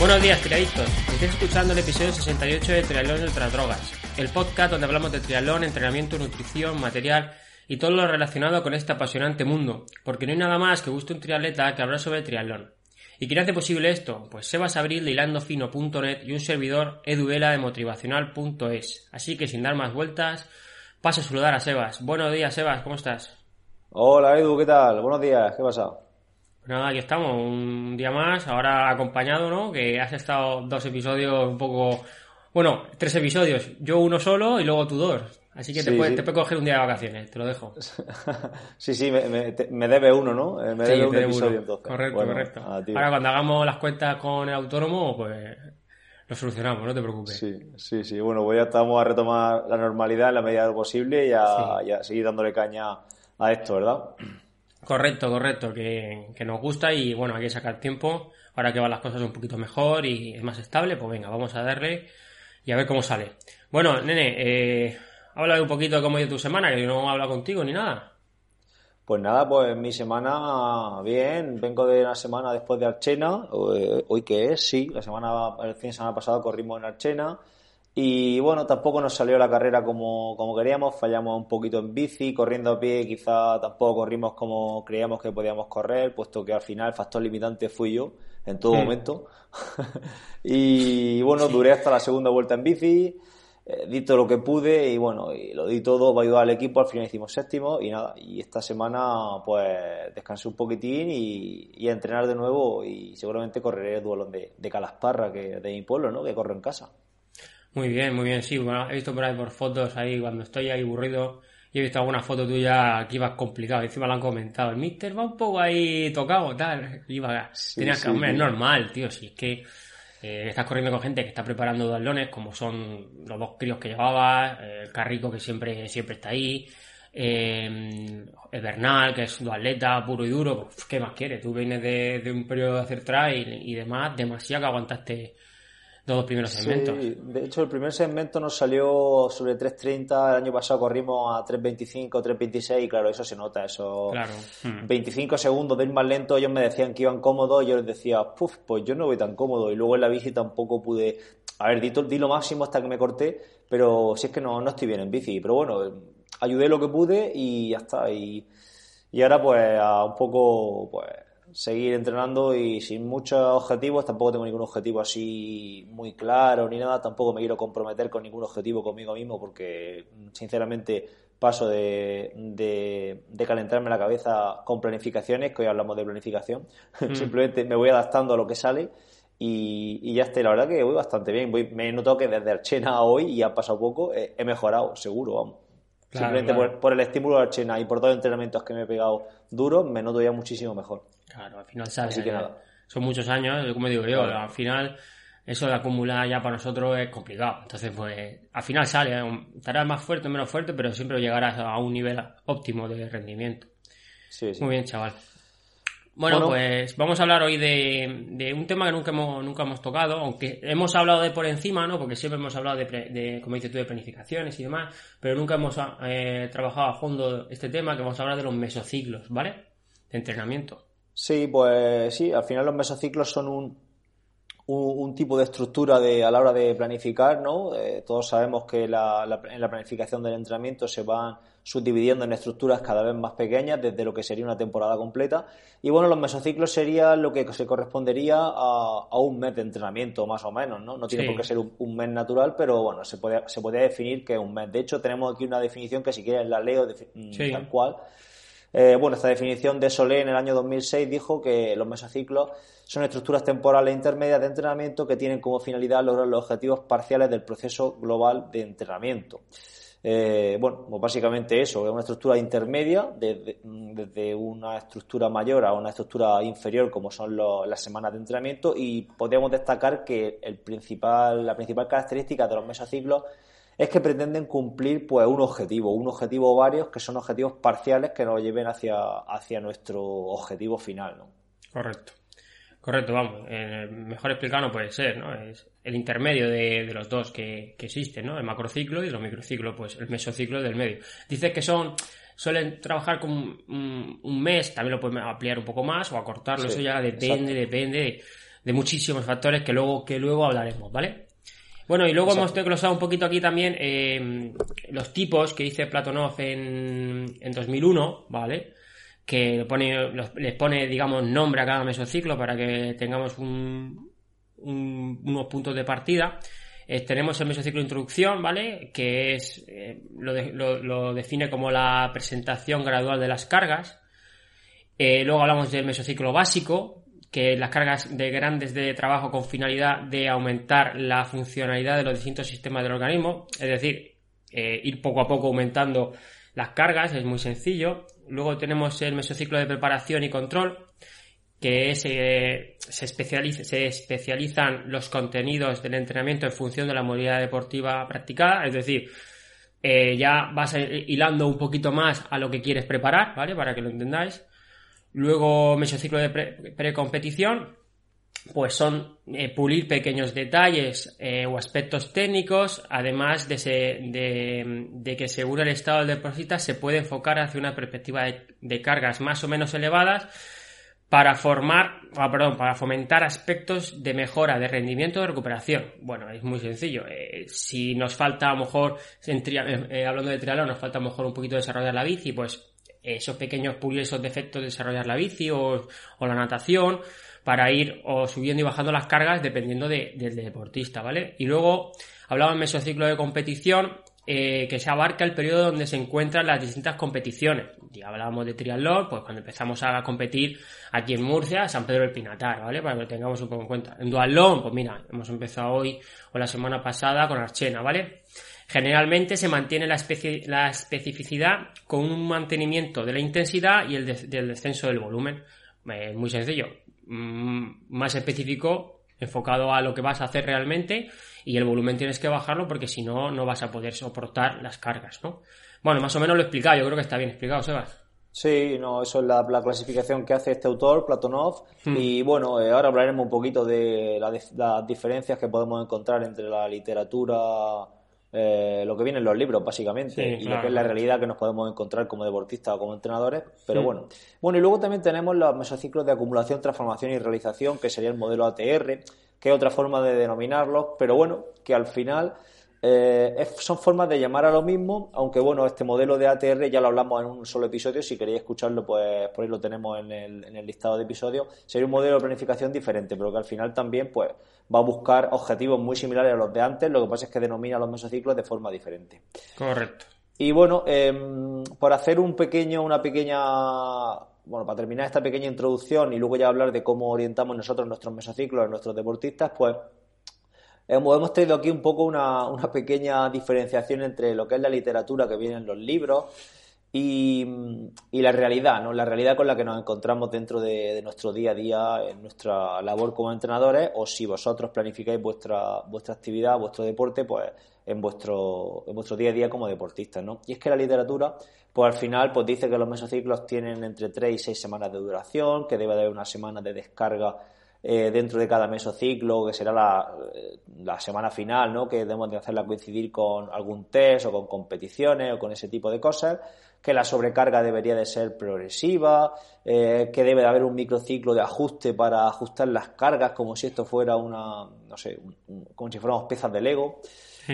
Buenos días, triadictos. Estáis escuchando el episodio 68 de Triatlón Ultra Drogas, el podcast donde hablamos de triatlón, entrenamiento, nutrición, material y todo lo relacionado con este apasionante mundo, porque no hay nada más que guste un triatleta que hablar sobre triatlón. ¿Y quién hace posible esto? Pues Sebas Abril de hilandofino.net y un servidor, eduvela, de Motivacional.es. Así que sin dar más vueltas, paso a saludar a Sebas. Buenos días, Sebas, ¿cómo estás? Hola, Edu, ¿qué tal? Buenos días, ¿qué pasa? Nada, aquí estamos, un día más, ahora acompañado, ¿no? Que has estado dos episodios un poco... Bueno, tres episodios, yo uno solo y luego tú dos. Así que sí, te puedes coger un día de vacaciones, te lo dejo. Sí, me debe uno, ¿no? Me debe un episodio uno. Entonces. Correcto. Ahora cuando hagamos las cuentas con el autónomo, pues lo solucionamos, no te preocupes. Sí, bueno, pues ya estamos a retomar la normalidad en la medida de lo posible y a seguir dándole caña a esto, ¿verdad? Correcto, que nos gusta y bueno, hay que sacar tiempo, ahora que van las cosas un poquito mejor y es más estable, pues venga, vamos a darle y a ver cómo sale. Bueno, nene, háblame un poquito de cómo ha ido tu semana, que yo no he hablado contigo ni nada. Pues nada, pues mi semana, bien, vengo de una semana después de Archena, hoy que es, sí, el fin de semana pasado corrimos en Archena. Y bueno, tampoco nos salió la carrera como queríamos, fallamos un poquito en bici, corriendo a pie quizá tampoco corrimos como creíamos que podíamos correr, puesto que al final el factor limitante fui yo en todo momento. Y bueno, duré hasta la segunda vuelta en bici, di todo lo que pude y bueno, y lo di todo para ayudar al equipo, al final hicimos séptimo y nada, y esta semana pues descansé un poquitín y a entrenar de nuevo y seguramente correré el duelón de Calasparra, que de mi pueblo, ¿no? Que corro en casa. Muy bien, sí, bueno, he visto por ahí por fotos ahí, cuando estoy ahí aburrido, y he visto alguna foto tuya que ibas complicado, encima lo han comentado, el mister va un poco ahí tocado, tal, es normal, tío, si es que estás corriendo con gente que está preparando duatlones, como son los dos críos que llevabas, el Carrico que siempre está ahí, el Bernal, que es duatleta puro y duro, pues, ¿qué más quieres? Tú vienes de un periodo de hacer trail y demás, demasiado que aguantaste... Los primeros segmentos. Sí, de hecho el primer segmento nos salió sobre 3.30, el año pasado corrimos a 3.25, 3.26 y claro, eso se nota, eso... Claro. 25 segundos de ir más lento, ellos me decían que iban cómodos y yo les decía, pues yo no voy tan cómodo y luego en la bici tampoco pude... A ver, di lo máximo hasta que me corté, pero si es que no estoy bien en bici, pero bueno, ayudé lo que pude y ya está, y ahora pues a un poco... pues seguir entrenando y sin muchos objetivos, tampoco tengo ningún objetivo así muy claro ni nada, tampoco me quiero comprometer con ningún objetivo conmigo mismo porque sinceramente paso de calentarme la cabeza con planificaciones, que hoy hablamos de planificación, simplemente me voy adaptando a lo que sale y ya está, la verdad que voy bastante bien, me he notado que desde Archena a hoy, y ha pasado poco, he mejorado, seguro, vamos. Claro, simplemente claro. Por el estímulo de Archena y por todos los entrenamientos que me he pegado duros, me noto ya muchísimo mejor. Claro, al final sabes, así que nada. Son muchos años, como digo yo, claro. Al final eso de acumular ya para nosotros es complicado, entonces pues al final sale, estarás más fuerte o menos fuerte, pero siempre llegarás a un nivel óptimo de rendimiento. Sí. Muy bien, chaval. Bueno, pues vamos a hablar hoy de un tema que nunca hemos tocado, aunque hemos hablado de por encima, ¿no? Porque siempre hemos hablado de como dices tú, de planificaciones y demás, pero nunca hemos trabajado a fondo este tema, que vamos a hablar de los mesociclos, ¿vale? De entrenamiento. Sí, pues sí, al final los mesociclos son un tipo de estructura a la hora de planificar, ¿no? Todos sabemos que en la planificación del entrenamiento se van subdividiendo en estructuras cada vez más pequeñas desde lo que sería una temporada completa. Y bueno, los mesociclos sería lo que se correspondería a un mes de entrenamiento, más o menos, ¿no? No tiene por qué ser un mes natural, pero bueno, se podría definir que es un mes. De hecho, tenemos aquí una definición que si quieres la leo tal cual. Bueno, esta definición de Solé en el año 2006 dijo que los mesociclos son estructuras temporales intermedias de entrenamiento que tienen como finalidad lograr los objetivos parciales del proceso global de entrenamiento. Bueno, pues básicamente eso, es una estructura intermedia, desde una estructura mayor a una estructura inferior, como son las semanas de entrenamiento, y podríamos destacar que la principal característica de los mesociclos es que pretenden cumplir pues un objetivo o varios, que son objetivos parciales que nos lleven hacia nuestro objetivo final, ¿no? Correcto, vamos, mejor explicado no puede ser, ¿no? Es el intermedio de los dos que existen, ¿no? El macrociclo y los microciclos, pues el mesociclo del medio. Dices que suelen trabajar con un mes, también lo pueden ampliar un poco más o acortarlo, sí, eso ya depende de muchísimos factores que luego hablaremos, ¿vale? Bueno, y luego hemos desglosado un poquito aquí también los tipos que dice Platonov en 2001, ¿vale? Que les pone, digamos, nombre a cada mesociclo para que tengamos unos puntos de partida. Tenemos el mesociclo introducción, ¿vale? Que es lo define como la presentación gradual de las cargas. Luego hablamos del mesociclo básico, que las cargas de grandes de trabajo con finalidad de aumentar la funcionalidad de los distintos sistemas del organismo, es decir, ir poco a poco aumentando las cargas, es muy sencillo. Luego tenemos el mesociclo de preparación y control, que es, se especializan los contenidos del entrenamiento en función de la modalidad deportiva practicada, es decir, ya vas hilando un poquito más a lo que quieres preparar, ¿vale? Para que lo entendáis. Luego, mesociclo de precompetición, pues son pulir pequeños detalles o aspectos técnicos, además de que según el estado del deportista se puede enfocar hacia una perspectiva de cargas más o menos elevadas para fomentar aspectos de mejora, de rendimiento, de recuperación. Bueno, es muy sencillo. Si nos falta a lo mejor, hablando de triatlón, nos falta a lo mejor un poquito desarrollar la bici, pues esos pequeños pulir, esos defectos, de desarrollar la bici o la natación para ir o subiendo y bajando las cargas dependiendo del deportista, ¿vale? Y luego hablaba del mesociclo de competición, que se abarca el periodo donde se encuentran las distintas competiciones. Ya hablábamos de triatlón, pues cuando empezamos a competir aquí en Murcia, San Pedro del Pinatar, ¿vale? Para que lo tengamos un poco en cuenta. En duatlón, pues mira, hemos empezado hoy o la semana pasada con Archena, ¿vale? Generalmente se mantiene la especificidad con un mantenimiento de la intensidad y del descenso del volumen. Muy sencillo, más específico, enfocado a lo que vas a hacer realmente, y el volumen tienes que bajarlo porque si no, no vas a poder soportar las cargas, ¿no? Bueno, más o menos lo he explicado, yo creo que está bien explicado, Sebas. Sí, no, eso es la clasificación que hace este autor, Platonov, y bueno, ahora hablaremos un poquito de las diferencias que podemos encontrar entre la literatura, lo que viene en los libros básicamente, sí, y claro, lo que es la realidad que nos podemos encontrar como deportistas o como entrenadores, pero sí. Bueno, y luego también tenemos los mesociclos de acumulación, transformación y realización, que sería el modelo ATR, que es otra forma de denominarlos, pero bueno, que al final son formas de llamar a lo mismo, aunque bueno, este modelo de ATR ya lo hablamos en un solo episodio, si queréis escucharlo pues por ahí lo tenemos en el listado de episodios. Sería un modelo de planificación diferente, pero que al final también pues va a buscar objetivos muy similares a los de antes, lo que pasa es que denomina los mesociclos de forma diferente. Correcto. Y bueno, por hacer para terminar esta pequeña introducción y luego ya hablar de cómo orientamos nosotros nuestros mesociclos a nuestros deportistas, pues hemos traído aquí un poco una pequeña diferenciación entre lo que es la literatura que viene en los libros y la realidad, ¿no? La realidad con la que nos encontramos dentro de nuestro día a día, en nuestra labor como entrenadores, o si vosotros planificáis vuestra actividad, vuestro deporte, pues en vuestro día a día como deportistas, ¿no? Y es que la literatura, pues al final, pues dice que los mesociclos tienen entre 3 y 6 semanas de duración, que debe de haber una semana de descarga dentro de cada mesociclo, que será la semana final, ¿no? Que debemos de hacerla coincidir con algún test o con competiciones o con ese tipo de cosas, que la sobrecarga debería de ser progresiva, que debe de haber un microciclo de ajuste para ajustar las cargas como si esto fuera como si fuéramos piezas de Lego.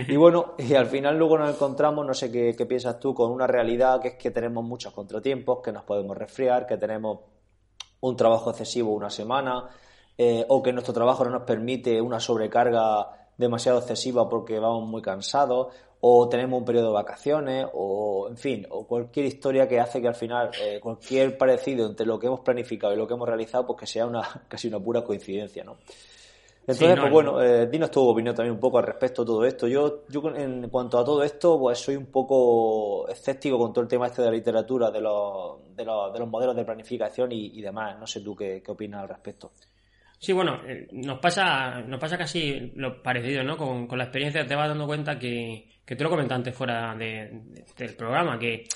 Y bueno, y al final luego nos encontramos, no sé qué piensas tú, con una realidad que es que tenemos muchos contratiempos, que nos podemos resfriar, que tenemos un trabajo excesivo una semana, o que nuestro trabajo no nos permite una sobrecarga demasiado excesiva porque vamos muy cansados, o tenemos un periodo de vacaciones, o en fin, o cualquier historia que hace que al final cualquier parecido entre lo que hemos planificado y lo que hemos realizado, pues que sea casi una pura coincidencia, ¿no? Entonces, sí, no, pues bueno, dinos tu opinión también un poco al respecto de todo esto. Yo en cuanto a todo esto, pues soy un poco escéptico con todo el tema este de la literatura, de los modelos de planificación y demás. No sé tú qué opinas al respecto. Sí, bueno, nos pasa casi lo parecido, ¿no? Con la experiencia te vas dando cuenta que te lo comenté antes fuera del programa, que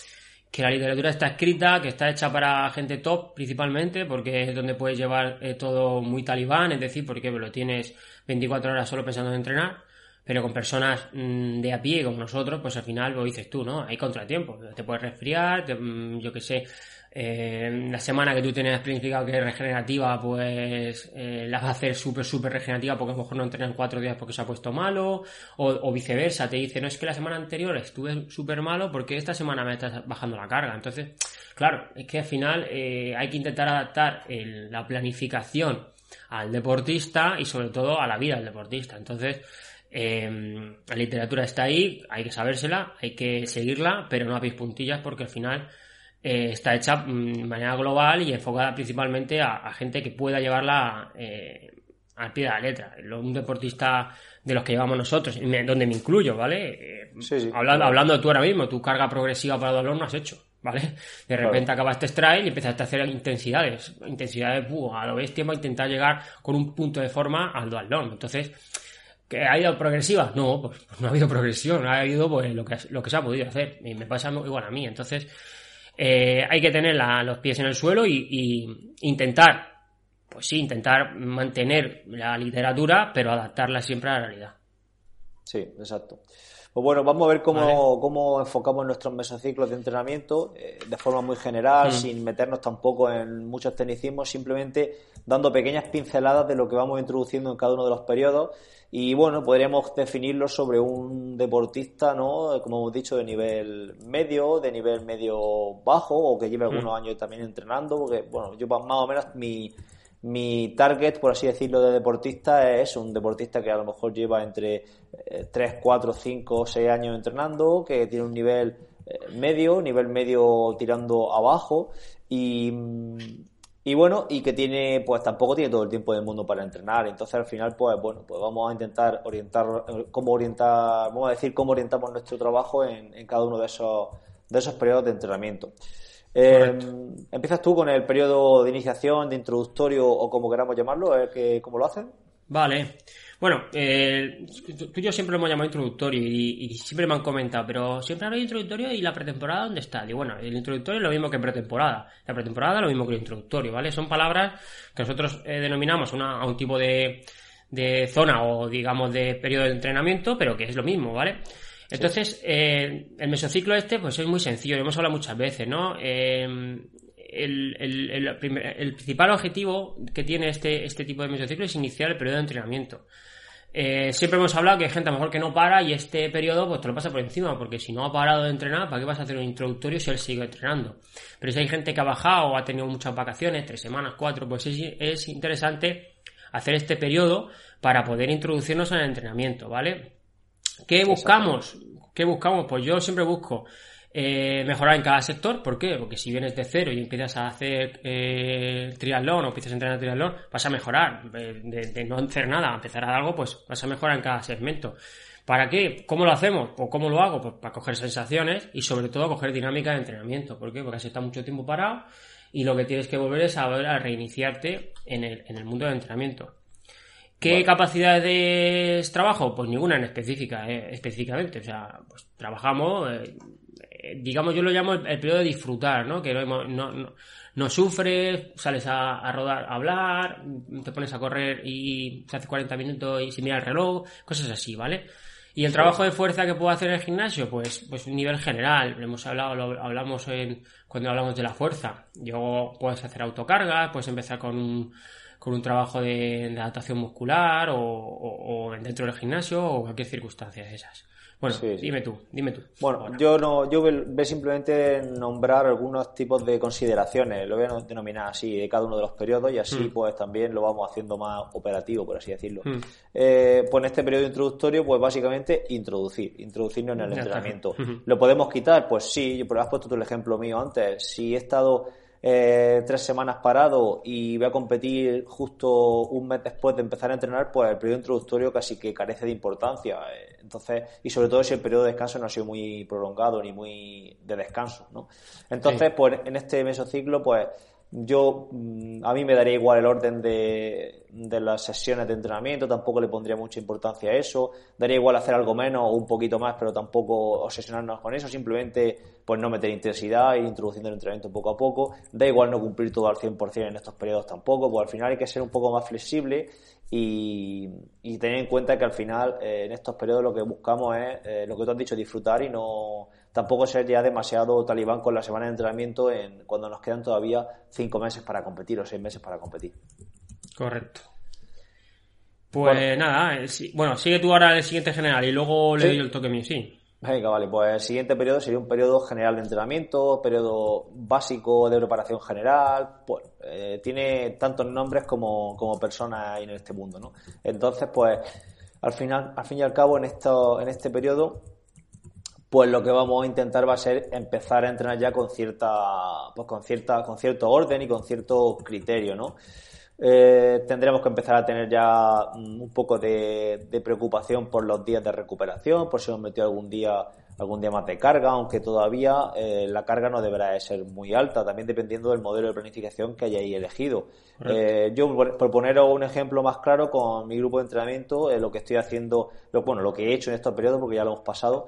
la literatura está escrita, que está hecha para gente top principalmente, porque es donde puedes llevar todo muy talibán, es decir, porque lo tienes 24 horas solo pensando en entrenar, pero con personas de a pie como nosotros, pues al final lo dices tú, ¿no? Hay contratiempos, te puedes resfriar, yo qué sé, la semana que tú tienes planificado que es regenerativa, pues la vas a hacer súper, súper regenerativa porque a lo mejor no entrenas 4 días porque se ha puesto malo, o viceversa, te dice, no, es que la semana anterior estuve súper malo porque esta semana me estás bajando la carga. Entonces, claro, es que al final hay que intentar adaptar la planificación al deportista y sobre todo a la vida del deportista. Entonces, la literatura está ahí, hay que sabérsela, hay que seguirla, pero no a pies puntillas porque al final está hecha de manera global y enfocada principalmente a gente que pueda llevarla al pie de la letra. Un deportista de los que llevamos nosotros, donde me incluyo, ¿vale? Sí, sí. Hablando tú ahora mismo, tu carga progresiva para dolor no has hecho, ¿vale? De repente acabaste trail y empezaste a hacer intensidades a lo bestia para intentar llegar con un punto de forma al duatlón. Entonces, ¿que ha habido progresiva? No, pues no ha habido progresión, ha habido pues lo que se ha podido hacer. Y me pasa igual a mí, entonces hay que tener los pies en el suelo y intentar mantener la literatura, pero adaptarla siempre a la realidad. Sí, exacto. Pues bueno, vamos a ver cómo enfocamos nuestros mesociclos de entrenamiento de forma muy general, sin meternos tampoco en muchos tecnicismos, simplemente dando pequeñas pinceladas de lo que vamos introduciendo en cada uno de los periodos. Y bueno, podríamos definirlo sobre un deportista, ¿no? Como hemos dicho, de nivel medio bajo, o que lleve algunos años también entrenando, porque bueno, yo más o menos mi target, por así decirlo, de deportista es un deportista que a lo mejor lleva entre 3, 4, 5, 6 años entrenando, que tiene un nivel medio tirando abajo y bueno, y que tiene, pues tampoco tiene todo el tiempo del mundo para entrenar. Entonces al final, pues bueno, pues vamos a intentar cómo orientamos nuestro trabajo en cada uno de esos periodos de entrenamiento. ¿Empiezas tú con el periodo de iniciación, de introductorio o como queramos llamarlo? ¿Cómo lo hacen? Vale. Bueno, tú y yo siempre lo hemos llamado introductorio y siempre me han comentado, pero siempre hablo de introductorio y la pretemporada, ¿dónde está? Y bueno, el introductorio es lo mismo que pretemporada. La pretemporada es lo mismo que el introductorio, ¿vale? Son palabras que nosotros denominamos a un tipo de zona o, digamos, de periodo de entrenamiento, pero que es lo mismo, ¿vale? Entonces, el mesociclo este, pues es muy sencillo, lo hemos hablado muchas veces, ¿no? El principal objetivo que tiene este tipo de mesociclo es iniciar el periodo de entrenamiento. Siempre hemos hablado que hay gente a lo mejor que no para y este periodo pues te lo pasa por encima, porque si no ha parado de entrenar, ¿para qué vas a hacer un introductorio si él sigue entrenando? Pero si hay gente que ha bajado o ha tenido muchas vacaciones, 3 semanas, 4, pues es interesante hacer este periodo para poder introducirnos al entrenamiento, ¿vale? ¿Qué buscamos? Pues yo siempre busco mejorar en cada sector. ¿Por qué? Porque si vienes de cero y empiezas a hacer triatlón o empiezas a entrenar triatlón, vas a mejorar. De no hacer nada, empezar a dar algo, pues vas a mejorar en cada segmento. ¿Para qué? ¿Cómo lo hacemos? ¿O cómo lo hago? Pues para coger sensaciones y sobre todo coger dinámica de entrenamiento. ¿Por qué? Porque has estado mucho tiempo parado y lo que tienes que volver es a reiniciarte en el mundo del entrenamiento. ¿Qué capacidades trabajo? Pues ninguna en específicamente. O sea, pues trabajamos, digamos, yo lo llamo el periodo de disfrutar, ¿no? Que no sufres, sales a rodar, a hablar, te pones a correr y se hace 40 minutos y se mira el reloj, cosas así, ¿vale? Y el trabajo de fuerza que puedo hacer en el gimnasio, pues un nivel general. Hablamos cuando hablamos de la fuerza. Yo puedes hacer autocargas, puedes empezar con un con un trabajo de adaptación muscular o dentro del gimnasio o cualquier circunstancia de esas. Bueno, sí. Dime tú. Bueno, yo voy simplemente nombrar algunos tipos de consideraciones, lo voy a denominar así, de cada uno de los periodos, y así pues también lo vamos haciendo más operativo, por así decirlo. Pues en este periodo introductorio, pues básicamente introducirnos en el entrenamiento. ¿Lo podemos quitar? Pues sí, pero has puesto tú el ejemplo mío antes. Si he estado 3 semanas parado y voy a competir justo un mes después de empezar a entrenar, pues el periodo introductorio casi que carece de importancia. Entonces, y sobre todo si el periodo de descanso no ha sido muy prolongado ni muy de descanso, ¿no? Entonces, pues en este mesociclo, pues a mí me daría igual el orden de las sesiones de entrenamiento, tampoco le pondría mucha importancia a eso, daría igual hacer algo menos o un poquito más, pero tampoco obsesionarnos con eso, simplemente pues no meter intensidad, ir introduciendo el entrenamiento poco a poco, da igual no cumplir todo al 100% en estos periodos tampoco, pues al final hay que ser un poco más flexible y tener en cuenta que al final en estos periodos lo que buscamos es lo que tú has dicho, disfrutar y no... Tampoco ser ya demasiado talibán con la semana de entrenamiento cuando nos quedan todavía 5 meses para competir o 6 meses para competir. Correcto. Pues bueno. Sigue tú ahora el siguiente general y luego le doy el toque mío, sí. Venga, vale, pues el siguiente periodo sería un periodo general de entrenamiento, periodo básico de preparación general, pues tiene tantos nombres como personas en este mundo, ¿no? Entonces, pues al fin y al cabo en este periodo, pues lo que vamos a intentar va a ser empezar a entrenar ya con cierto orden y con cierto criterio, ¿no? Tendremos que empezar a tener ya un poco de preocupación por los días de recuperación, por si hemos metido algún día más de carga, aunque todavía la carga no deberá ser muy alta, también dependiendo del modelo de planificación que hayáis elegido. Yo, por poneros un ejemplo más claro, con mi grupo de entrenamiento, lo que estoy haciendo, lo que he hecho en estos periodos, porque ya lo hemos pasado,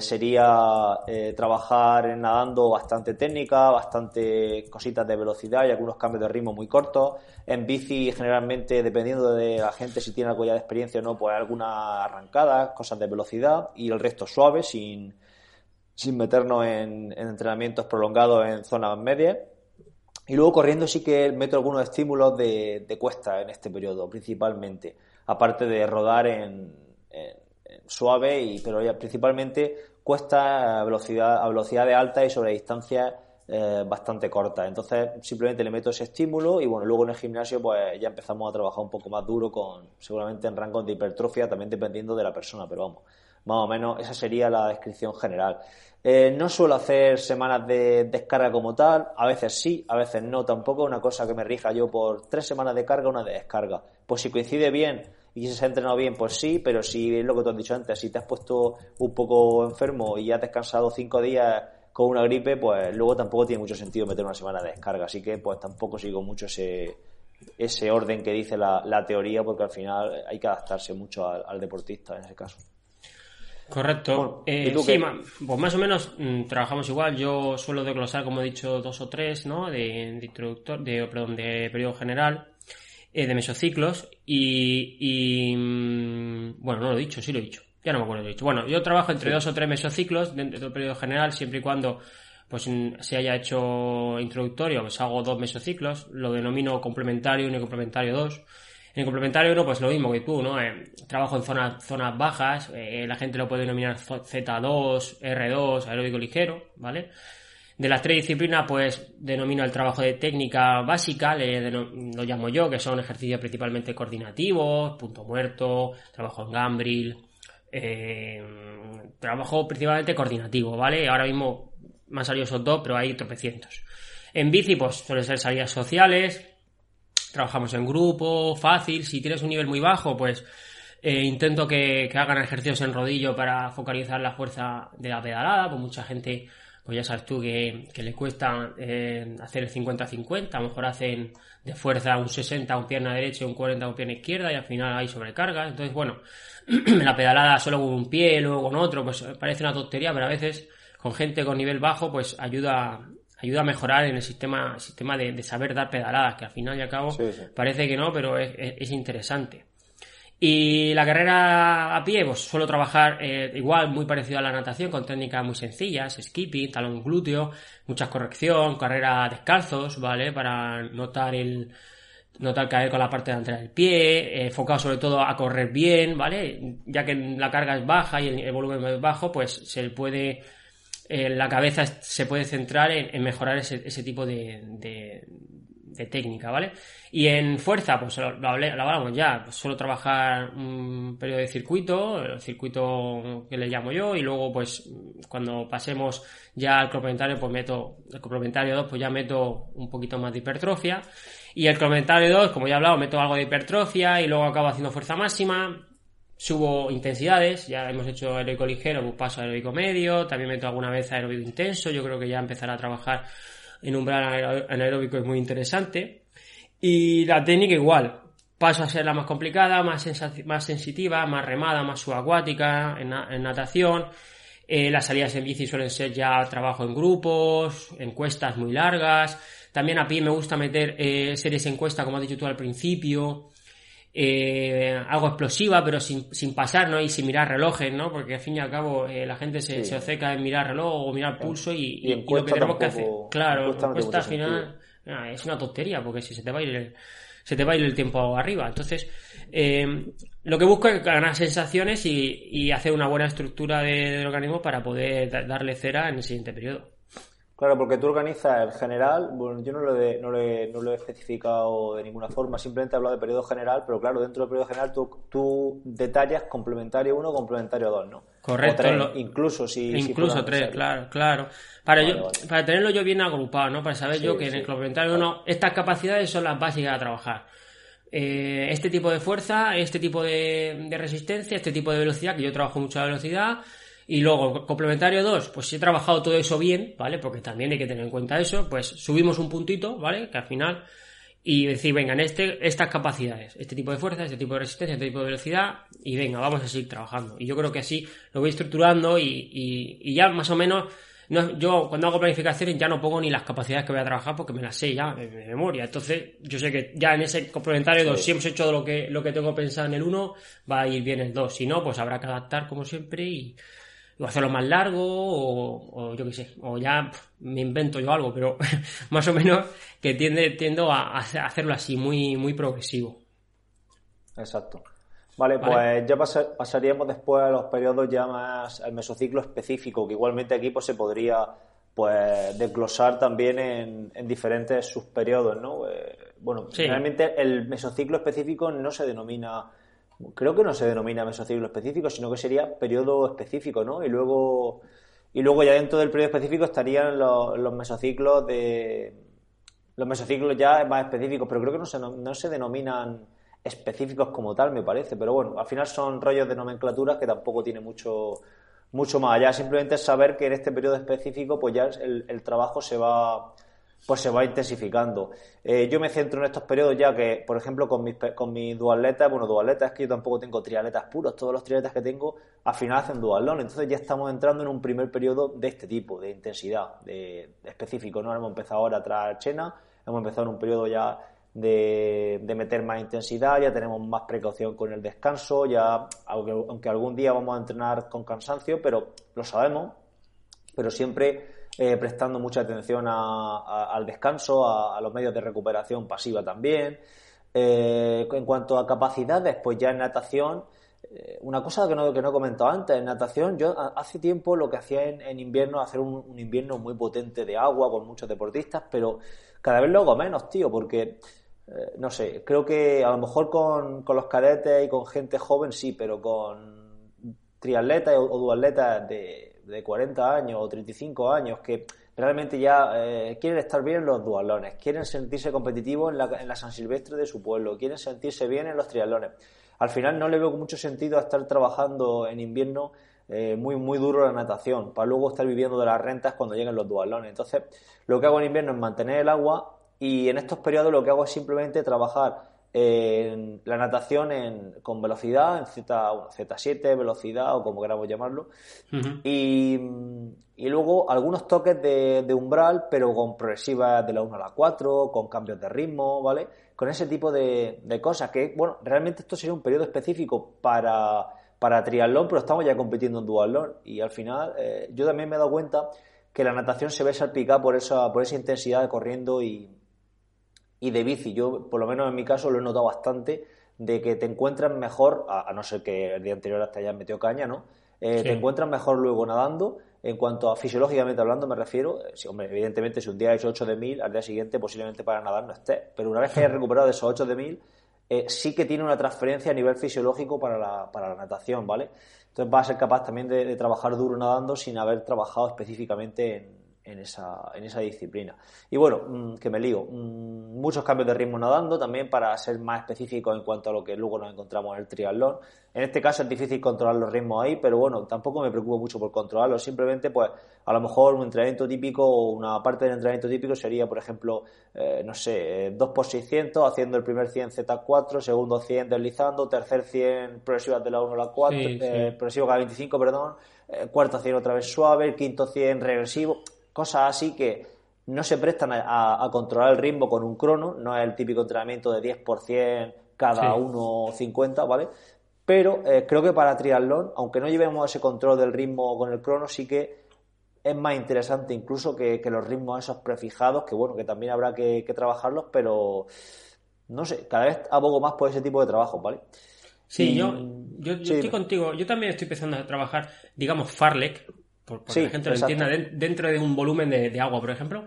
sería trabajar nadando bastante técnica, bastante cositas de velocidad y algunos cambios de ritmo muy cortos. En bici, generalmente, dependiendo de la gente, si tiene algo ya de experiencia o no, pues algunas arrancadas, cosas de velocidad y el resto suave, sin meternos en entrenamientos prolongados en zonas medias. Y luego corriendo sí que meto algunos estímulos de cuesta en este periodo, principalmente, aparte de rodar en suave, pero ya principalmente cuesta a velocidades altas y sobre distancias bastante cortas. Entonces simplemente le meto ese estímulo y bueno, luego en el gimnasio pues ya empezamos a trabajar un poco más duro seguramente en rangos de hipertrofia, también dependiendo de la persona, pero vamos, más o menos esa sería la descripción general. No suelo hacer semanas de descarga como tal, a veces sí, a veces no, tampoco es una cosa que me rija yo por 3 semanas de carga, una de descarga, pues si coincide bien y si se ha entrenado bien, pues sí, pero si es lo que tú has dicho antes, si te has puesto un poco enfermo y ya te has cansado 5 días con una gripe, pues luego tampoco tiene mucho sentido meter una semana de descarga, así que pues tampoco sigo mucho ese orden que dice la teoría, porque al final hay que adaptarse mucho al deportista en ese caso. Correcto. Bueno, pues más o menos trabajamos igual. Yo suelo desglosar, como he dicho, 2 o 3, ¿no? de periodo general, de mesociclos y lo he dicho. Bueno, yo trabajo entre 2 o 3 mesociclos dentro del periodo general, siempre y cuando pues se haya hecho introductorio, pues hago 2 mesociclos, lo denomino complementario 1 y complementario 2. En el complementario 1, pues lo mismo que tú, ¿no? Trabajo en zonas bajas, la gente lo puede denominar Z2, R2, aeróbico ligero, ¿vale? De las 3 disciplinas, pues denomino el trabajo de técnica básica, lo llamo yo, que son ejercicios principalmente coordinativos, punto muerto, trabajo en gambril, trabajo principalmente coordinativo, ¿vale? Ahora mismo me han salido esos 2, pero hay tropecientos. En bici, pues suelen ser salidas sociales, trabajamos en grupo, fácil. Si tienes un nivel muy bajo, pues intento que hagan ejercicios en rodillo para focalizar la fuerza de la pedalada, pues mucha gente... Pues ya sabes tú que les cuesta hacer el 50-50, a lo mejor hacen de fuerza un 60, un pierna derecha, un 40, un pierna izquierda y al final hay sobrecarga. Entonces, bueno, la pedalada solo con un pie, luego con otro, pues parece una tontería, pero a veces con gente con nivel bajo pues ayuda a mejorar en el sistema de saber dar pedaladas, que al final y al cabo parece que no, pero es interesante. Y la carrera a pie, pues suelo trabajar igual, muy parecido a la natación, con técnicas muy sencillas, skipping, talón glúteo, mucha corrección, carrera descalzos, ¿vale? Para notar no tal caer con la parte delantera del pie, enfocado sobre todo a correr bien, ¿vale? Ya que la carga es baja y el volumen es bajo, pues se puede, la cabeza se puede centrar en mejorar ese tipo de técnica, ¿vale? Y en fuerza, pues lo hablamos ya, pues suelo trabajar un periodo de circuito, el circuito que le llamo yo, y luego pues cuando pasemos ya al complementario, pues meto el complementario 2, pues ya meto un poquito más de hipertrofia, y el complementario 2, como ya he hablado, meto algo de hipertrofia y luego acabo haciendo fuerza máxima, subo intensidades, ya hemos hecho aeróbico ligero, pues paso a aeróbico medio, también meto alguna vez aeróbico intenso, yo creo que ya empezaré a trabajar en umbral anaeróbico, es muy interesante. Y la técnica igual, paso a ser la más complicada, más sensitiva, más remada, más subacuática, en natación. Las salidas en bici suelen ser ya trabajo en grupos, encuestas muy largas. También a pie me gusta meter series de encuesta, como has dicho tú al principio, algo explosiva, pero sin pasar, ¿no? Y sin mirar relojes, ¿no? Porque al fin y al cabo la gente se obceca en mirar reloj o mirar pulso y lo que tenemos que hacer. Claro, la encuesta al final es una tontería, porque si se te va a ir el tiempo arriba. Entonces, lo que busco es ganar sensaciones y hacer una buena estructura del organismo para poder darle cera en el siguiente periodo. Claro, porque tú organizas el general, bueno, yo no lo he especificado de ninguna forma, simplemente he hablado de periodo general, pero claro, dentro del periodo general tú detallas complementario 1, complementario 2, ¿no? Correcto. O 3, incluso 3, claro. Para tenerlo yo bien agrupado, ¿no? Para saber yo que en el complementario 1 estas capacidades son las básicas a trabajar. Este tipo de fuerza, este tipo de resistencia, este tipo de velocidad, que yo trabajo mucho la velocidad. Y luego, complementario 2, pues si he trabajado todo eso bien, ¿vale? Porque también hay que tener en cuenta eso, pues subimos un puntito, ¿vale? Que al final, y decir, venga, en estas capacidades, este tipo de fuerza, este tipo de resistencia, este tipo de velocidad, y venga, vamos a seguir trabajando. Y yo creo que así lo voy estructurando y ya más o menos, no, yo cuando hago planificaciones ya no pongo ni las capacidades que voy a trabajar porque me las sé ya de memoria. Entonces, yo sé que ya en ese complementario 2, si hemos hecho lo que tengo pensado en el 1, va a ir bien el 2. Si no, pues habrá que adaptar como siempre y o hacerlo más largo, o yo qué sé, o ya me invento yo algo, pero más o menos que tiendo a hacerlo así, muy, muy progresivo. Exacto. Vale. Pues ya pasaríamos después a los periodos ya más al mesociclo específico, que igualmente aquí pues se podría pues desglosar también en diferentes subperiodos, ¿no? Realmente el mesociclo específico no se denomina mesociclo específico, sino que sería periodo específico, ¿no? Y luego ya dentro del periodo específico estarían los mesociclos ya más específicos, pero creo que no se denominan específicos como tal, me parece, pero bueno, al final son rollos de nomenclaturas que tampoco tiene mucho más allá, simplemente es saber que en este periodo específico pues ya el trabajo se va intensificando. Yo me centro en estos periodos ya que, por ejemplo, con mis duatletas, es que yo tampoco tengo triatletas puros, todos los triatletas que tengo al final hacen duatlón, entonces ya estamos entrando en un primer periodo de este tipo, de intensidad de específico, ¿no? Hemos empezado ahora tras Archena, hemos empezado en un periodo ya de meter más intensidad, ya tenemos más precaución con el descanso, ya aunque algún día vamos a entrenar con cansancio, pero lo sabemos, pero siempre prestando mucha atención al descanso, a los medios de recuperación pasiva también. En cuanto a capacidades, pues ya en natación, una cosa que no he comentado antes, en natación yo hace tiempo lo que hacía en invierno, hacer un invierno muy potente de agua con muchos deportistas, pero cada vez lo hago menos, tío, porque no sé, creo que a lo mejor con los cadetes y con gente joven sí, pero con triatletas o duatletas de 40 años o 35 años que realmente ya quieren estar bien en los duatlones, quieren sentirse competitivos en la San Silvestre de su pueblo, quieren sentirse bien en los triatlones. Al final no le veo mucho sentido a estar trabajando en invierno muy muy duro la natación para luego estar viviendo de las rentas cuando lleguen los duatlones. Entonces lo que hago en invierno es mantener el agua y en estos periodos lo que hago es simplemente trabajar en la natación con velocidad, en Z7, velocidad o como queramos llamarlo, uh-huh. Y luego algunos toques de umbral, pero con progresivas de la 1 a la 4, con cambios de ritmo, ¿vale? Con ese tipo de cosas que, bueno, realmente esto sería un periodo específico para triatlón, pero estamos ya compitiendo en duatlón y al final yo también me he dado cuenta que la natación se ve salpicada por esa intensidad de corriendo y y de bici. Yo, por lo menos en mi caso, lo he notado bastante, de que te encuentras mejor, a no ser que el día anterior hasta hayas metido caña, ¿no? Sí. Te encuentras mejor luego nadando, en cuanto a fisiológicamente hablando me refiero. Si, hombre, evidentemente si un día has hecho 8 de 1000, al día siguiente posiblemente para nadar no estés, pero una vez que hayas recuperado de esos 8 de 1000, sí que tiene una transferencia a nivel fisiológico para la natación, ¿vale? Entonces vas a ser capaz también de trabajar duro nadando sin haber trabajado específicamente en esa disciplina. Y bueno, que me lío, muchos cambios de ritmo nadando también para ser más específicos en cuanto a lo que luego nos encontramos en el triatlón. En este caso es difícil controlar los ritmos ahí, pero bueno, tampoco me preocupo mucho por controlarlos, simplemente pues a lo mejor un entrenamiento típico o una parte del entrenamiento típico sería, por ejemplo, 2x600 haciendo el primer 100 Z4, segundo 100 deslizando, tercer 100 progresivas de la 1 a la 4, sí, progresivo cada 25, perdón, cuarto 100 otra vez suave, el quinto 100 regresivo. Cosas así que no se prestan a controlar el ritmo con un crono, no es el típico entrenamiento de 10% cada 1.50, ¿vale? Pero creo que para triatlón, aunque no llevemos ese control del ritmo con el crono, sí que es más interesante incluso que los ritmos esos prefijados, que bueno, que también habrá que trabajarlos, pero no sé, cada vez abogo más por ese tipo de trabajo, ¿vale? Sí, yo estoy contigo, yo también estoy empezando a trabajar, digamos, fartlek, porque sí, la gente lo entienda, dentro de un volumen de agua, por ejemplo.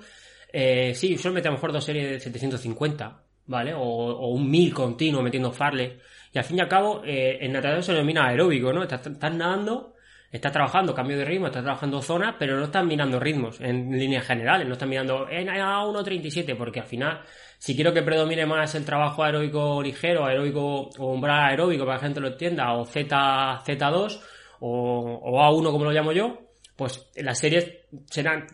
Sí, solo mete a lo mejor 2 series de 750, ¿vale? O un 1000 continuo metiendo fartlek. Y al fin y al cabo, en natación se denomina aeróbico, ¿no? Estás nadando, estás trabajando cambio de ritmo, estás trabajando zonas, pero no estás mirando ritmos en líneas generales, no estás mirando en a 1.37, porque al final, si quiero que predomine más el trabajo aeróbico ligero, aeróbico o umbral aeróbico, para que la gente lo entienda, o Z2 o A1, como lo llamo yo, pues las series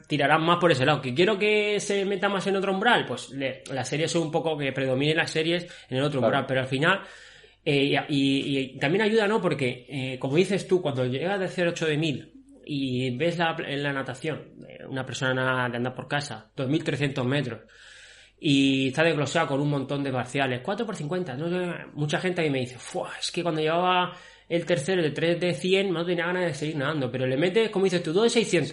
tirarán más por ese lado. ¿Que quiero que se meta más en otro umbral? Pues las series son un poco que predominen las series en el otro umbral, pero al final y también ayuda, ¿no? Porque como dices tú, cuando llegas de hacer 8 de 1000 y ves en la natación una persona que anda por casa 2300 metros y está desglosado con un montón de parciales 4x50, ¿no? Mucha gente a mí me dice, ¡fua! Es que cuando llevaba el tercero, el 3 de 100, no tenía ganas de seguir nadando, pero le metes, como dices tú, 2 de 600.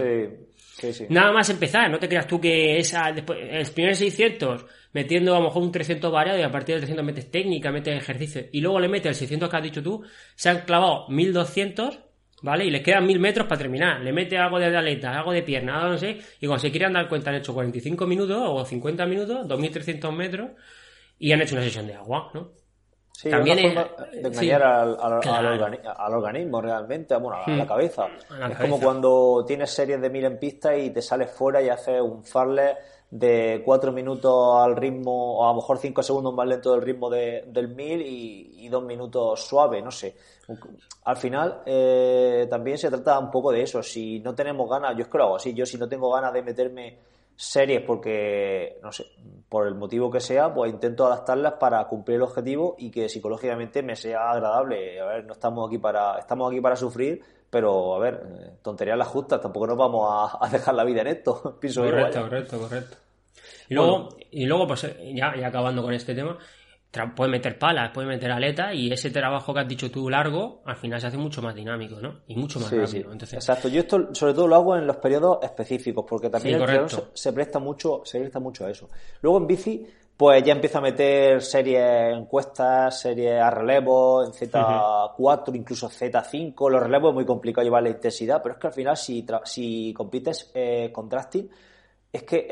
Sí. Nada más empezar, no te creas tú que después, el primer 600, metiendo a lo mejor un 300 variado y a partir del 300 metes técnica, metes ejercicio, y luego le metes el 600 que has dicho tú, se han clavado 1200, ¿vale? Y les quedan 1000 metros para terminar, le metes algo de aletas, algo de pierna, algo no sé, y cuando se quieran dar cuenta han hecho 45 minutos o 50 minutos, 2300 metros, y han hecho una sesión de agua, ¿no? Sí, también es una forma de engañar al organismo realmente, bueno, a la cabeza. A la cabeza. Como cuando tienes series de 1000 en pista y te sales fuera y haces un fartlek de 4 minutos al ritmo, o a lo mejor 5 segundos más lento del ritmo del 1000 y 2 minutos suave, no sé. Al final también se trata un poco de eso. Si no tenemos ganas, yo es que lo hago así, yo si no tengo ganas de meterme series porque, no sé, por el motivo que sea, pues intento adaptarlas para cumplir el objetivo y que psicológicamente me sea agradable. A ver, no estamos aquí para sufrir, pero, a ver, tonterías las justas, tampoco nos vamos a dejar la vida en esto. Pienso correcto. Y luego pues ya acabando con este tema, puedes meter palas, puedes meter aletas y ese trabajo que has dicho tú largo, al final se hace mucho más dinámico, ¿no? Y mucho más rápido. Sí. Entonces, exacto. Yo esto sobre todo lo hago en los periodos específico, porque también el triatlón se presta mucho a eso. Luego en bici, pues ya empieza a meter series en cuestas, series a relevos, en Z4, incluso Z5. Los relevos es muy complicado llevar la intensidad, pero es que al final si compites con drafting, es que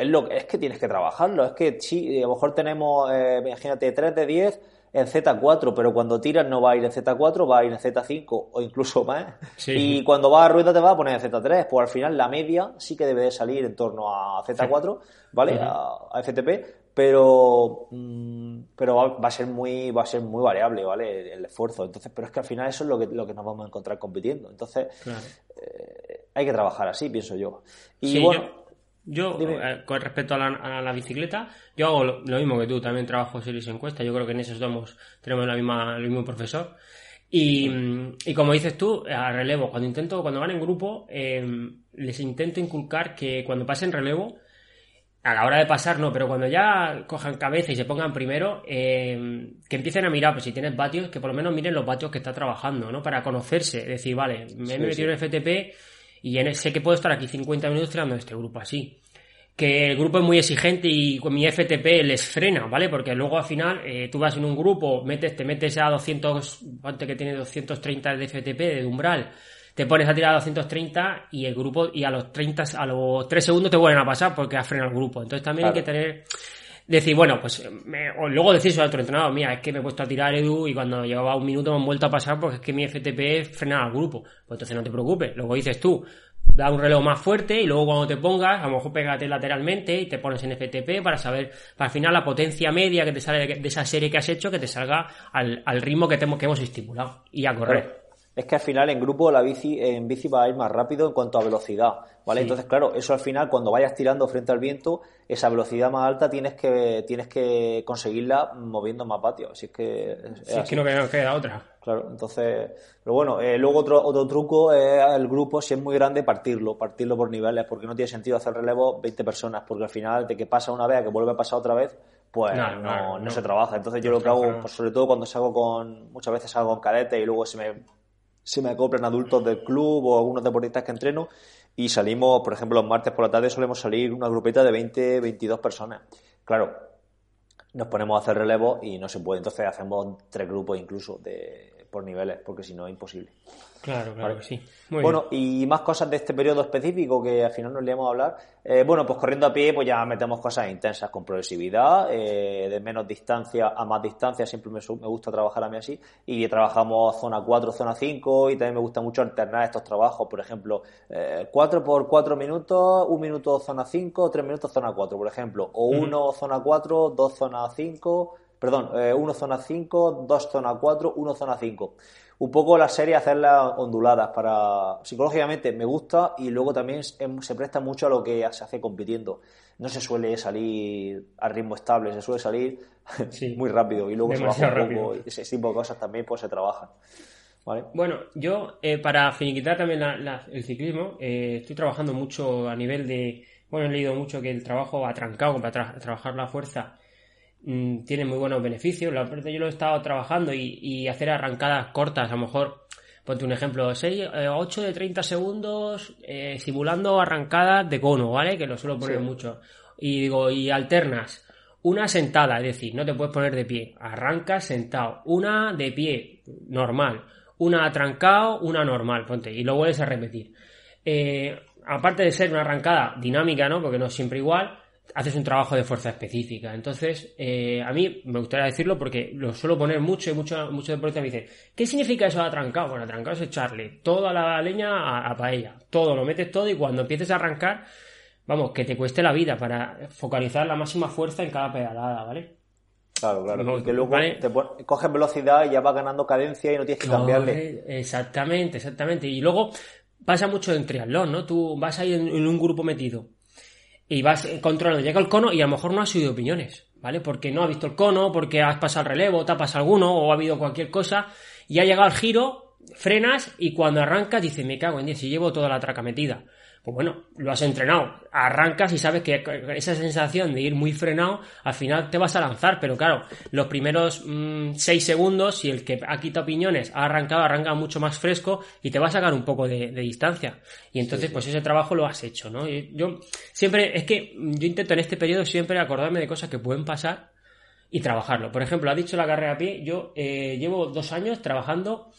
tienes que trabajarlo. Es que sí, a lo mejor tenemos, imagínate, 3 de 10 en Z4, pero cuando tiras no va a ir en Z4, va a ir en Z5 o incluso más. Sí. Y cuando vas a rueda te va a poner en Z3. Pues al final la media sí que debe de salir en torno a Z4, ¿vale? A FTP. Pero va a ser muy variable, ¿vale? El esfuerzo. Entonces, pero es que al final eso es lo que nos vamos a encontrar compitiendo. Entonces, claro, hay que trabajar así, pienso yo. Y sí, bueno. Yo, con respecto a la bicicleta, yo hago lo mismo que tú, también trabajo series encuestas, yo creo que en eso tenemos el mismo profesor. Y como dices tú, a relevo, cuando van en grupo, les intento inculcar que cuando pasen relevo, a la hora de pasar no, pero cuando ya cojan cabeza y se pongan primero, que empiecen a mirar, pues si tienes vatios, que por lo menos miren los vatios que está trabajando, ¿no? Para conocerse, decir, vale, me he metido en FTP, y sé que puedo estar aquí 50 minutos tirando de este grupo así. que el grupo es muy exigente y con mi FTP les frena, ¿vale? Porque luego al final tú vas en un grupo, te metes a 200, ¿cuánto que tiene 230 de FTP, de umbral? Te pones a tirar a 230 y el grupo, y a los 3 segundos te vuelven a pasar porque has frenado el grupo. Entonces también claro, hay que tener... Decir, bueno, pues o luego decís a otro entrenador, mira, es que me he puesto a tirar Edu y cuando llevaba un minuto me han vuelto a pasar porque es que mi FTP frenaba al grupo. Pues entonces no te preocupes, luego dices tú, da un reloj más fuerte y luego cuando te pongas, a lo mejor pégate lateralmente y te pones en FTP para saber, para al final la potencia media que te sale de esa serie que has hecho, que te salga al ritmo que hemos estipulado y a correr. Es que al final en grupo en bici va a ir más rápido en cuanto a velocidad, ¿vale? Sí. Entonces, claro, eso al final cuando vayas tirando frente al viento, esa velocidad más alta tienes que conseguirla moviendo más vatios. Así que es que no queda otra. Claro, entonces, pero bueno, luego otro truco es el grupo, si es muy grande, partirlo por niveles, porque no tiene sentido hacer relevo 20 personas, porque al final de que pasa una vez a que vuelve a pasar otra vez, pues no se trabaja. Entonces yo lo que hago, pues, sobre todo cuando muchas veces salgo con cadetes y luego se me acoplan adultos del club o algunos deportistas que entreno y salimos, por ejemplo, los martes por la tarde solemos salir una grupeta de 20, 22 personas. Claro, nos ponemos a hacer relevos y no se puede, entonces hacemos 3 grupos incluso por niveles, porque si no es imposible. Claro, ¿vale? Que sí. Muy bueno, bien. Y más cosas de este periodo específico que al final nos leíamos a hablar. Bueno, pues corriendo a pie pues ya metemos cosas intensas con progresividad, de menos distancia a más distancia, siempre me gusta trabajar a mí así, y trabajamos zona 4, zona 5, y también me gusta mucho alternar estos trabajos, por ejemplo, 4 por 4 minutos, 1 minuto zona 5, 3 minutos zona 4, por ejemplo, o 1 zona 4, 2 zona 5... Perdón, 1 zona 5, 2 zona 4, 1 zona 5. Un poco la serie hacerlas onduladas para... Psicológicamente me gusta y luego también se presta mucho a lo que se hace compitiendo. No se suele salir a ritmo estable, se suele salir muy rápido y luego demasiado se baja un poco. Rápido. Ese tipo de cosas también pues se trabajan. ¿Vale? Bueno, yo para finiquitar también el ciclismo estoy trabajando mucho a nivel de... Bueno, he leído mucho que el trabajo atrancado para trabajar la fuerza... tiene muy buenos beneficios. La verdad, yo lo he estado trabajando y hacer arrancadas cortas, a lo mejor ponte un ejemplo, 8 de 30 segundos simulando arrancadas de cono, ¿vale? Que lo suelo poner mucho, y digo, y alternas una sentada, es decir, no te puedes poner de pie, arrancas sentado, una de pie normal, una atrancado, una normal, ponte, y lo vuelves a repetir. Aparte de ser una arrancada dinámica, ¿no? Porque no es siempre igual, haces un trabajo de fuerza específica. Entonces, a mí me gustaría decirlo porque lo suelo poner mucho y muchos deportistas me dicen, ¿qué significa eso de atrancado? Bueno, atrancado es echarle toda la leña a paella, todo, lo metes todo, y cuando empieces a arrancar, vamos, que te cueste la vida para focalizar la máxima fuerza en cada pedalada, ¿vale? Claro, no, porque luego ¿vale? Coges velocidad y ya vas ganando cadencia y no tienes que cambiarle. Exactamente. Y luego pasa mucho en triatlón, ¿no? Tú vas ahí en un grupo metido y vas controlando, llega el cono y a lo mejor no has subido opiniones, ¿vale? Porque no has visto el cono, porque has pasado el relevo, te ha pasado alguno o ha habido cualquier cosa y ha llegado el giro, frenas y cuando arrancas dices, me cago en 10, si llevo toda la traca metida. Pues bueno, lo has entrenado, arrancas y sabes que esa sensación de ir muy frenado, al final te vas a lanzar, pero claro, los primeros 6 segundos, si el que ha quitado piñones ha arrancado, arranca mucho más fresco y te va a sacar un poco de distancia. Y entonces, pues ese trabajo lo has hecho, ¿no? Yo siempre, es que yo intento en este periodo siempre acordarme de cosas que pueden pasar y trabajarlo. Por ejemplo, has dicho la carrera a pie, yo llevo 2 años trabajando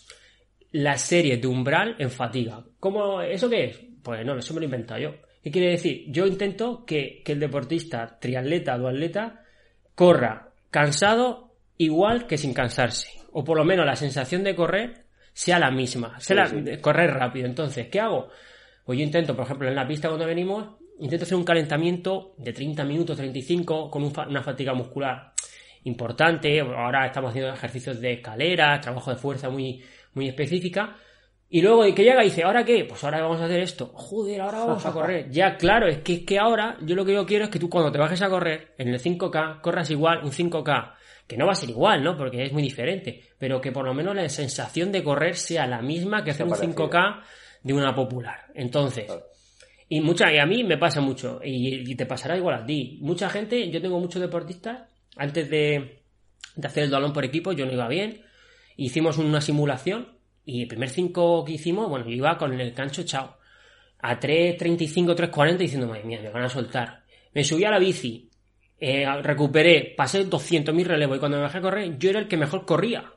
la serie de umbral en fatiga. ¿Cómo, eso qué es? Pues no, eso me lo he inventado yo. ¿Qué quiere decir? Yo intento que el deportista, triatleta o atleta, corra cansado igual que sin cansarse. O por lo menos la sensación de correr sea la misma. Correr rápido. Entonces, ¿qué hago? Pues yo intento, por ejemplo, en la pista cuando venimos, intento hacer un calentamiento de 30 minutos, 35, con una fatiga muscular importante. Ahora estamos haciendo ejercicios de escaleras, trabajo de fuerza muy, muy específica. Y luego que llega y dice, ¿ahora qué? Pues ahora vamos a hacer esto. Joder, ahora vamos a correr. Ya, claro, es que ahora yo lo que yo quiero es que tú cuando te bajes a correr, en el 5K, corras igual un 5K. Que no va a ser igual, ¿no? Porque es muy diferente. Pero que por lo menos la sensación de correr sea la misma que hacer un 5K de una popular. Entonces, y a mí me pasa mucho. Y te pasará igual a ti. Mucha gente, yo tengo muchos deportistas, antes de hacer el duatlón por equipo, yo no iba bien. Hicimos una simulación. Y el primer 5 que hicimos, bueno, yo iba con el cancho echado. A 3.35, 3.40 diciendo, madre mía, me van a soltar. Me subí a la bici, recuperé, pasé 200.000 relevos y cuando me bajé a correr, yo era el que mejor corría.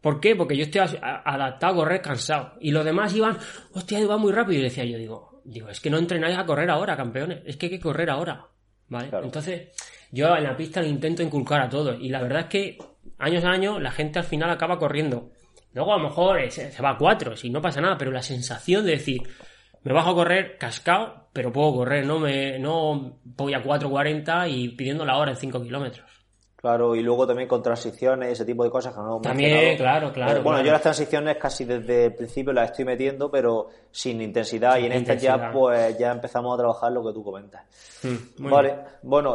¿Por qué? Porque yo estoy adaptado a correr cansado. Y los demás iban, hostia, iba muy rápido. Y decía yo, digo, es que no entrenáis a correr ahora, campeones. Es que hay que correr ahora, ¿vale? Claro. Entonces, yo en la pista lo intento inculcar a todos. Y la verdad es que, años a años, la gente al final acaba corriendo. Luego, a lo mejor, se va a 4, si no pasa nada. Pero la sensación de decir, me bajo a correr cascado, pero puedo correr. No voy a 4.40 y pidiendo la hora en 5 kilómetros. Claro, y luego también con transiciones, ese tipo de cosas que no hemos mencionado. Claro. Bueno, claro. Yo las transiciones casi desde el principio las estoy metiendo, pero sin intensidad. Y en estas ya, pues, ya empezamos a trabajar lo que tú comentas. Vale, bien. Bueno,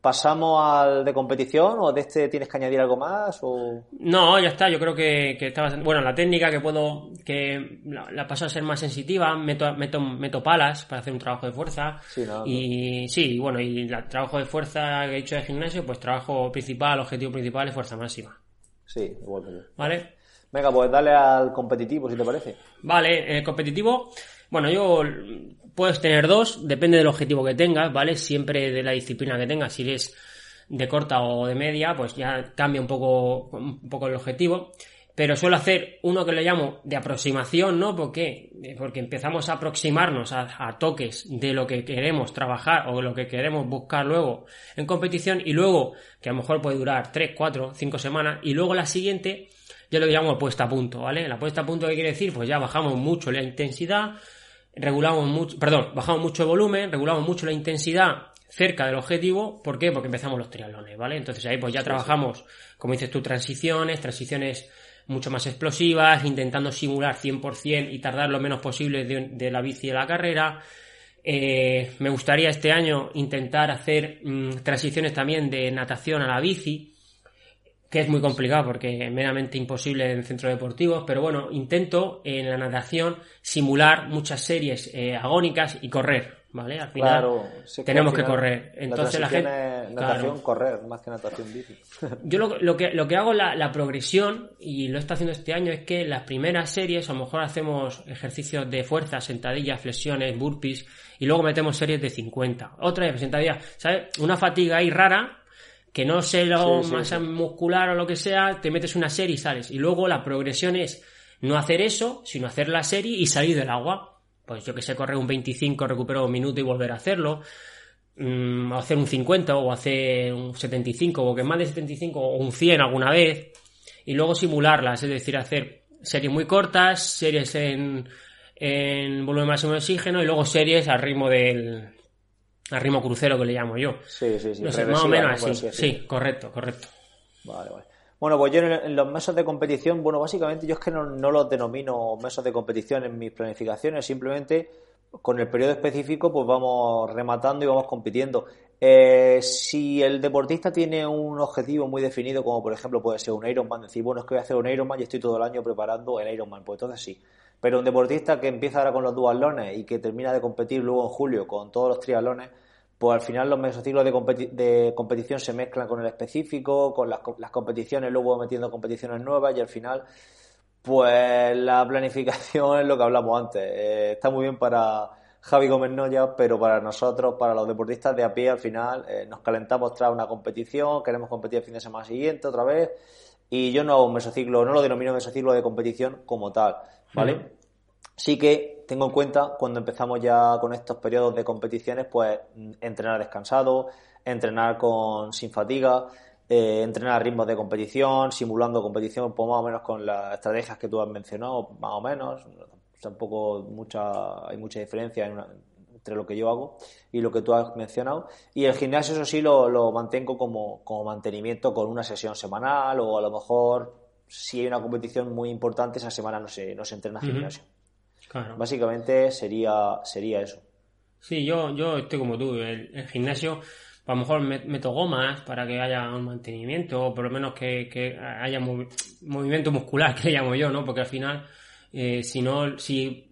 ¿pasamos al de competición o de este tienes que añadir algo más? O... No, ya está, yo creo que está bastante... Bueno, la técnica que puedo... que la paso a ser más sensitiva, meto palas para hacer un trabajo de fuerza. Sí, nada, y sí, bueno, y el trabajo de fuerza que he hecho de gimnasio, pues trabajo principal, objetivo principal es fuerza máxima. Sí, igual. ¿Vale? Venga, pues dale al competitivo, si te parece. Vale, el competitivo... Bueno, yo puedes tener 2, depende del objetivo que tengas, ¿vale? Siempre de la disciplina que tengas, si eres de corta o de media, pues ya cambia un poco el objetivo. Pero suelo hacer uno que le llamo de aproximación, ¿no? ¿Por qué? Porque empezamos a aproximarnos a toques de lo que queremos trabajar o lo que queremos buscar luego en competición y luego, que a lo mejor puede durar 3, 4, 5 semanas, y luego la siguiente yo lo llamo puesta a punto, ¿vale? La puesta a punto, ¿qué quiere decir? Pues ya bajamos mucho la intensidad, bajamos mucho el volumen, regulamos mucho la intensidad cerca del objetivo. ¿Por qué? Porque empezamos los triatlones, ¿vale? Entonces ahí pues ya trabajamos, como dices tú, transiciones mucho más explosivas, intentando simular 100% y tardar lo menos posible de la bici a la carrera. Me gustaría este año intentar hacer transiciones también de natación a la bici, que es muy complicado porque es meramente imposible en centros deportivos, pero bueno, intento en la natación simular muchas series agónicas y correr, ¿vale? Al final claro, sí, tenemos que correr. Entonces la gente... Natación, claro. Correr, más que natación bici. Yo lo que hago la progresión, y lo he estado haciendo este año, es que las primeras series a lo mejor hacemos ejercicios de fuerza, sentadillas, flexiones, burpees, y luego metemos series de 50. Otra de sentadillas, ¿sabes? Una fatiga ahí rara, que no sé lo masa muscular o lo que sea, te metes una serie y sales. Y luego la progresión es no hacer eso, sino hacer la serie y salir del agua. Pues yo que sé, correr un 25, recuperar un minuto y volver a hacerlo. O hacer un 50 o hacer un 75 o que más de 75 o un 100 alguna vez. Y luego simularlas, es decir, hacer series muy cortas, series en volumen máximo de oxígeno y luego series al ritmo del... al ritmo crucero que le llamo yo. Sí. No sé, más o menos así. Sí, correcto. Vale. Bueno, pues yo en los meses de competición, bueno, básicamente yo es que no los denomino meses de competición en mis planificaciones, simplemente con el periodo específico pues vamos rematando y vamos compitiendo. Si el deportista tiene un objetivo muy definido, como por ejemplo puede ser un Ironman, decir, bueno, es que voy a hacer un Ironman y estoy todo el año preparando el Ironman, pues entonces sí. Pero un deportista que empieza ahora con los duatlones y que termina de competir luego en julio con todos los triatlones, pues al final los mesociclos de competición se mezclan con el específico, con las competiciones, luego metiendo competiciones nuevas y al final, pues la planificación es lo que hablamos antes. Está muy bien para Javi Gómez Noya, pero para nosotros, para los deportistas de a pie, al final nos calentamos tras una competición, queremos competir el fin de semana siguiente otra vez. Y yo no hago un mesociclo, no lo denomino mesociclo de competición como tal, ¿vale? Uh-huh. Sí que tengo en cuenta cuando empezamos ya con estos periodos de competiciones, pues entrenar descansado, entrenar sin fatiga, entrenar a ritmos de competición, simulando competición, pues más o menos con las estrategias que tú has mencionado, más o menos. Tampoco hay mucha diferencia entre lo que yo hago y lo que tú has mencionado. Y el gimnasio, eso sí, lo mantengo como mantenimiento con una sesión semanal o a lo mejor si hay una competición muy importante esa semana no se entrena gimnasio. Claro. Básicamente sería eso. Sí, yo estoy como tú. El gimnasio a lo mejor meto gomas para que haya un mantenimiento o por lo menos que haya movimiento muscular, que le llamo yo, ¿no? Porque al final si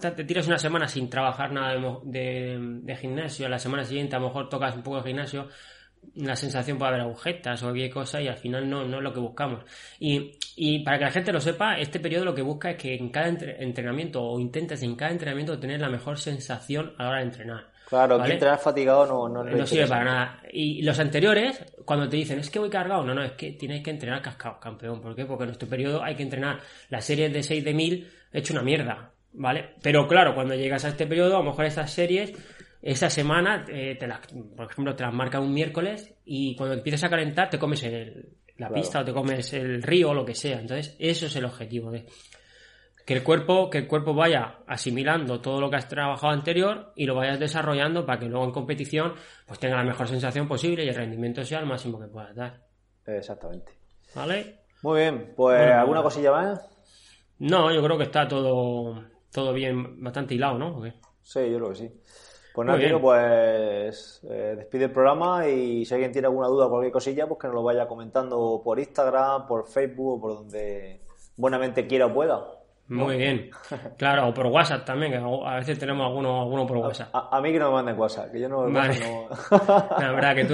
te tiras una semana sin trabajar nada de gimnasio, a la semana siguiente a lo mejor tocas un poco de gimnasio, la sensación puede haber agujetas o cualquier cosa y al final no es lo que buscamos. Y para que la gente lo sepa, este periodo lo que busca es que en cada entrenamiento o intentes en cada entrenamiento tener la mejor sensación a la hora de entrenar. Claro, ¿vale? Que entrar fatigado no sirve para nada. Y los anteriores, cuando te dicen, es que voy cargado, no, es que tienes que entrenar cascado, campeón. ¿Por qué? Porque en este periodo hay que entrenar las series de 6 de 1000 hecho una mierda, ¿vale? Pero claro, cuando llegas a este periodo, a lo mejor estas series, esa semana, por ejemplo, te las marcan un miércoles y cuando empiezas a calentar te comes la pista o te comes el río o lo que sea. Entonces, eso es el objetivo de... Que el cuerpo vaya asimilando todo lo que has trabajado anterior y lo vayas desarrollando para que luego en competición pues tenga la mejor sensación posible y el rendimiento sea el máximo que puedas dar. Exactamente. ¿Vale? Muy bien. Pues, bueno, ¿alguna cosilla más? No, yo creo que está todo bien, bastante hilado, ¿no? Sí, yo creo que sí. Pues nada, tío, pues despide el programa y si alguien tiene alguna duda o cualquier cosilla, pues que nos lo vaya comentando por Instagram, por Facebook o por donde buenamente quiera o pueda. Muy bien, claro, o por WhatsApp también, que a veces tenemos alguno por WhatsApp. A mí que no me manden WhatsApp, que yo no... Vale. La verdad, que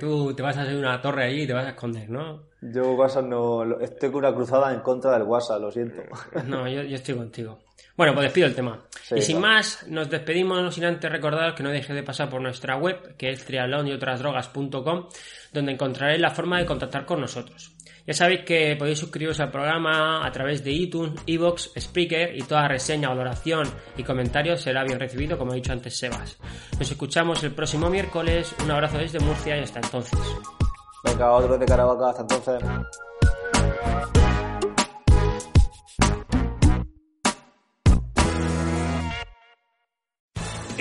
tú te vas a hacer una torre allí y te vas a esconder, ¿no? Yo WhatsApp no... Estoy con una cruzada en contra del WhatsApp, lo siento. No, yo estoy contigo. Bueno, pues despido el tema. Sí, y sin más, nos despedimos, no sin antes recordaros que no dejéis de pasar por nuestra web, que es triatlonyutrasdrogas.com, donde encontraréis la forma de contactar con nosotros. Ya sabéis que podéis suscribiros al programa a través de iTunes, iVoox, Spreaker y toda reseña, valoración y comentario será bien recibido, como ha dicho antes Sebas. Nos escuchamos el próximo miércoles. Un abrazo desde Murcia y hasta entonces. Venga, otro de Caravaca, hasta entonces.